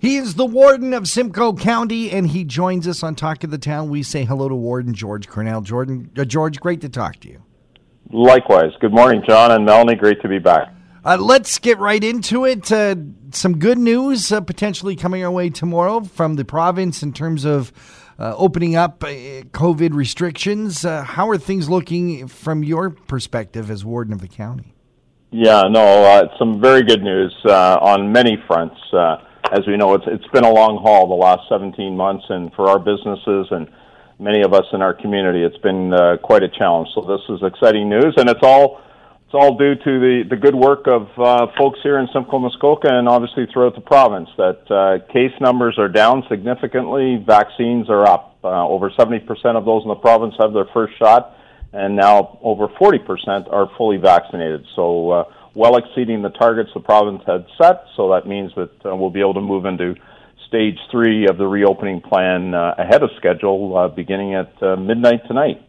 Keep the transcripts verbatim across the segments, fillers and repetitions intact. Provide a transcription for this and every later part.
He is the warden of Simcoe County, and he joins us on Talk of the Town. We say hello to Warden George Cornell. Jordan, uh, George, great to talk to you. Likewise. Good morning, John and Melanie. Great to be back. Uh, let's get right into it. Uh, some good news uh, potentially coming our way tomorrow from the province in terms of uh, opening up uh, COVID restrictions. Uh, how are things looking from your perspective as warden of the county? Yeah, no, uh, some very good news uh, on many fronts. Uh, As we know, it's it's been a long haul the last seventeen months, and for our businesses and many of us in our community, it's been uh, quite a challenge. So this is exciting news, and it's all it's all due to the, the good work of uh, folks here in Simcoe, Muskoka, and obviously throughout the province. That uh, case numbers are down significantly, vaccines are up. Uh, over seventy percent of those in the province have their first shot, and now over forty percent are fully vaccinated. So. Uh, well exceeding the targets the province had set, so that means that uh, we'll be able to move into stage three of the reopening plan uh, ahead of schedule, uh, beginning at uh, midnight tonight.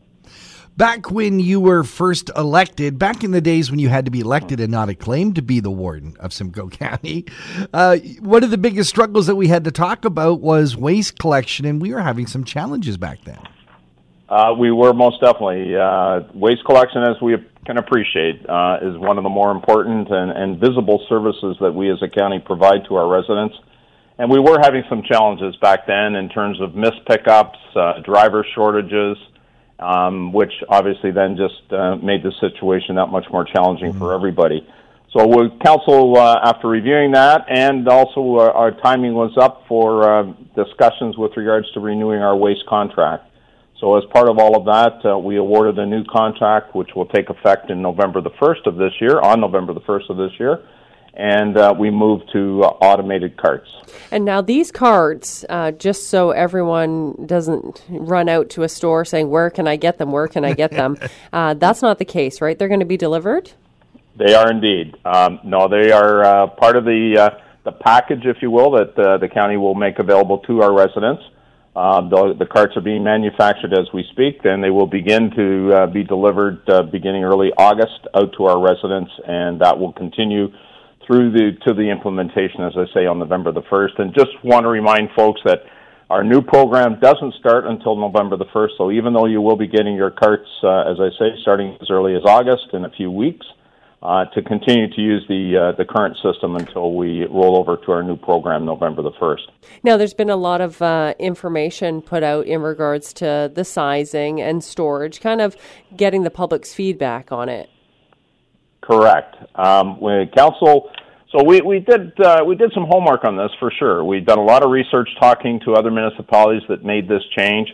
Back when you were first elected, back in the days when you had to be elected and not acclaimed to be the warden of Simcoe County, uh, one of the biggest struggles that we had to talk about was waste collection, and we were having some challenges back then. Uh, we were most definitely. Uh, waste collection, as we can appreciate, uh, is one of the more important and, and visible services that we as a county provide to our residents. And we were having some challenges back then in terms of missed pickups, uh, driver shortages, um, which obviously then just uh, made the situation that much more challenging mm-hmm. for everybody. So we'll council, uh, after reviewing that, and also our, our timing was up for uh, discussions with regards to renewing our waste contract. So as part of all of that, uh, we awarded a new contract, which will take effect in November the first of this year, on November the first of this year, and uh, we moved to uh, automated carts. And now these carts, uh, just so everyone doesn't run out to a store saying, where can I get them, where can I get them, uh, that's not the case, right? They're going to be delivered? They are indeed. Um, no, they are uh, part of the, uh, the package, if you will, that uh, the county will make available to our residents. Uh, the, the carts are being manufactured as we speak, and they will begin to uh, be delivered uh, beginning early August out to our residents, and that will continue through the, to the implementation, as I say, on November the first. And just want to remind folks that our new program doesn't start until November the first, so even though you will be getting your carts, uh, as I say, starting as early as August in a few weeks, uh, to continue to use the uh, the current system until we roll over to our new program November the first. Now, there's been a lot of uh, information put out in regards to the sizing and storage, kind of getting the public's feedback on it. Correct. Um, we, council, so we, we did uh, we did some homework on this for sure. We've done a lot of research talking to other municipalities that made this change,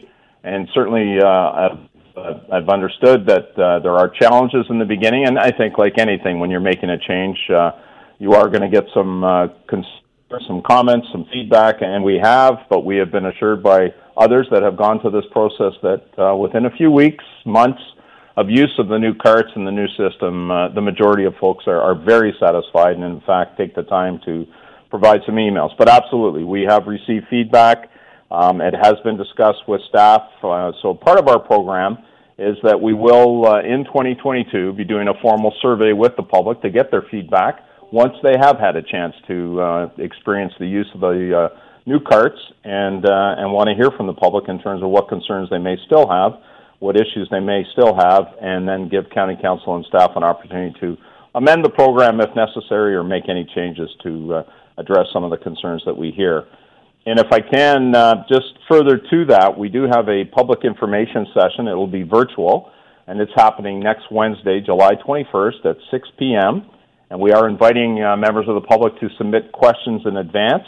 and certainly uh, I've Uh, I've understood that uh, there are challenges in the beginning, and I think like anything, when you're making a change, uh, you are going to get some uh, cons- some comments, some feedback, and we have, but we have been assured by others that have gone through this process that uh, within a few weeks, months of use of the new carts and the new system, uh, the majority of folks are, are very satisfied and, in fact, take the time to provide some emails. But absolutely, we have received feedback. Um, it has been discussed with staff, uh, so part of our program is that we will, uh, in twenty twenty-two, be doing a formal survey with the public to get their feedback once they have had a chance to uh, experience the use of the uh, new carts and, uh, and want to hear from the public in terms of what concerns they may still have, what issues they may still have, and then give County Council and staff an opportunity to amend the program if necessary or make any changes to uh, address some of the concerns that we hear. And if I can, uh, just further to that, we do have a public information session. It will be virtual, and it's happening next Wednesday, July twenty-first at six p.m., and we are inviting uh, members of the public to submit questions in advance,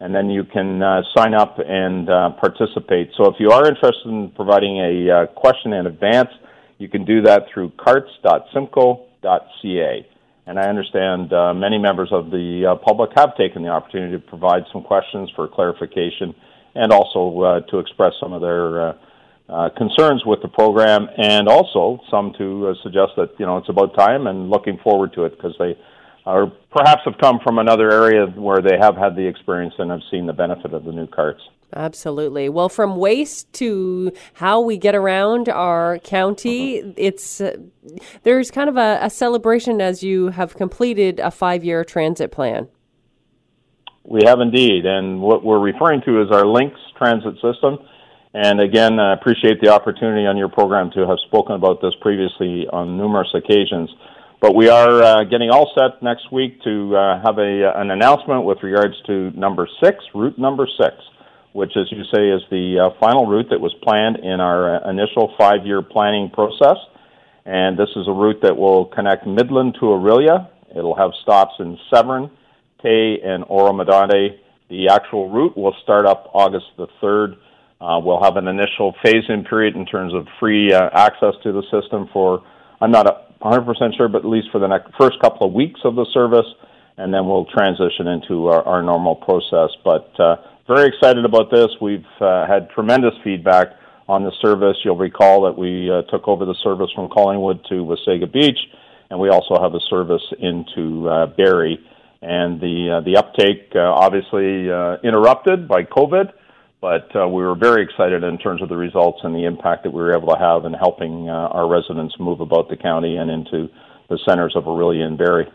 and then you can uh, sign up and uh, participate. So if you are interested in providing a uh, question in advance, you can do that through carts dot simcoe dot c a. And I understand uh, many members of the uh, public have taken the opportunity to provide some questions for clarification and also uh, to express some of their uh, uh, concerns with the program, and also some to uh, suggest that, you know, it's about time and looking forward to it because they are perhaps have come from another area where they have had the experience and have seen the benefit of the new carts. Absolutely. Well, from waste to how we get around our county, mm-hmm. it's uh, there's kind of a, a celebration as you have completed a five-year transit plan. We have indeed, and what we're referring to is our Lynx transit system. And again, I appreciate the opportunity on your program to have spoken about this previously on numerous occasions. But we are uh, getting all set next week to uh, have a an announcement with regards to number six, route number six, which, as you say, is the uh, final route that was planned in our uh, initial five-year planning process. And this is a route that will connect Midland to Orillia. It'll have stops in Severn, Tay, and Oramedante. The actual route will start up August the third. Uh, we'll have an initial phase-in period in terms of free uh, access to the system for, I'm not a, one hundred percent sure, but at least for the next first couple of weeks of the service, and then we'll transition into our, our normal process. But uh, very excited about this. We've uh, had tremendous feedback on the service. You'll recall that we uh, took over the service from Collingwood to Wasaga Beach, and we also have a service into uh, Barrie. And the uh, the uptake, uh, obviously uh, interrupted by COVID, but uh, we were very excited in terms of the results and the impact that we were able to have in helping uh, our residents move about the county and into the centers of Orillia and Barrie.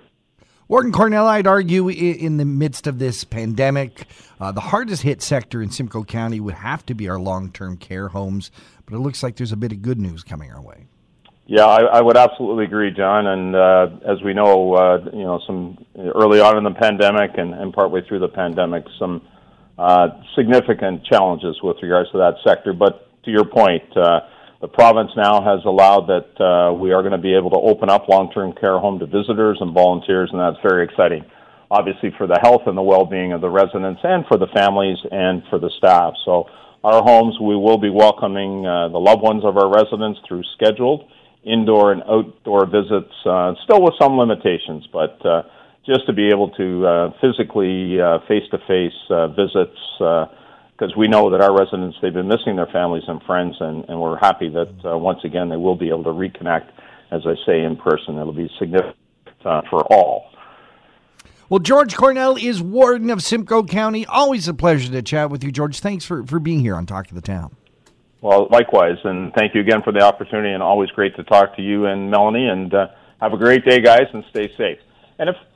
Warden Cornell, I'd argue in the midst of this pandemic, uh, the hardest hit sector in Simcoe County would have to be our long-term care homes, but it looks like there's a bit of good news coming our way. Yeah, I, I would absolutely agree, John, and uh, as we know, uh, you know, some early on in the pandemic and, and partway through the pandemic, some Uh, significant challenges with regards to that sector. But to your point, uh, the province now has allowed that uh, we are going to be able to open up long-term care home to visitors and volunteers, and that's very exciting, obviously for the health and the well-being of the residents and for the families and for the staff. So our homes, we will be welcoming uh, the loved ones of our residents through scheduled indoor and outdoor visits, uh, still with some limitations, but uh just to be able to uh, physically, uh, face-to-face uh, visits, because uh, we know that our residents, they've been missing their families and friends, and, and we're happy that, uh, once again, they will be able to reconnect, as I say, in person. It'll be significant uh, for all. Well, George Cornell is Warden of Simcoe County. Always a pleasure to chat with you, George. Thanks for, for being here on Talk of the Town. Well, likewise, and thank you again for the opportunity, and always great to talk to you and Melanie, and uh, have a great day, guys, and stay safe. And if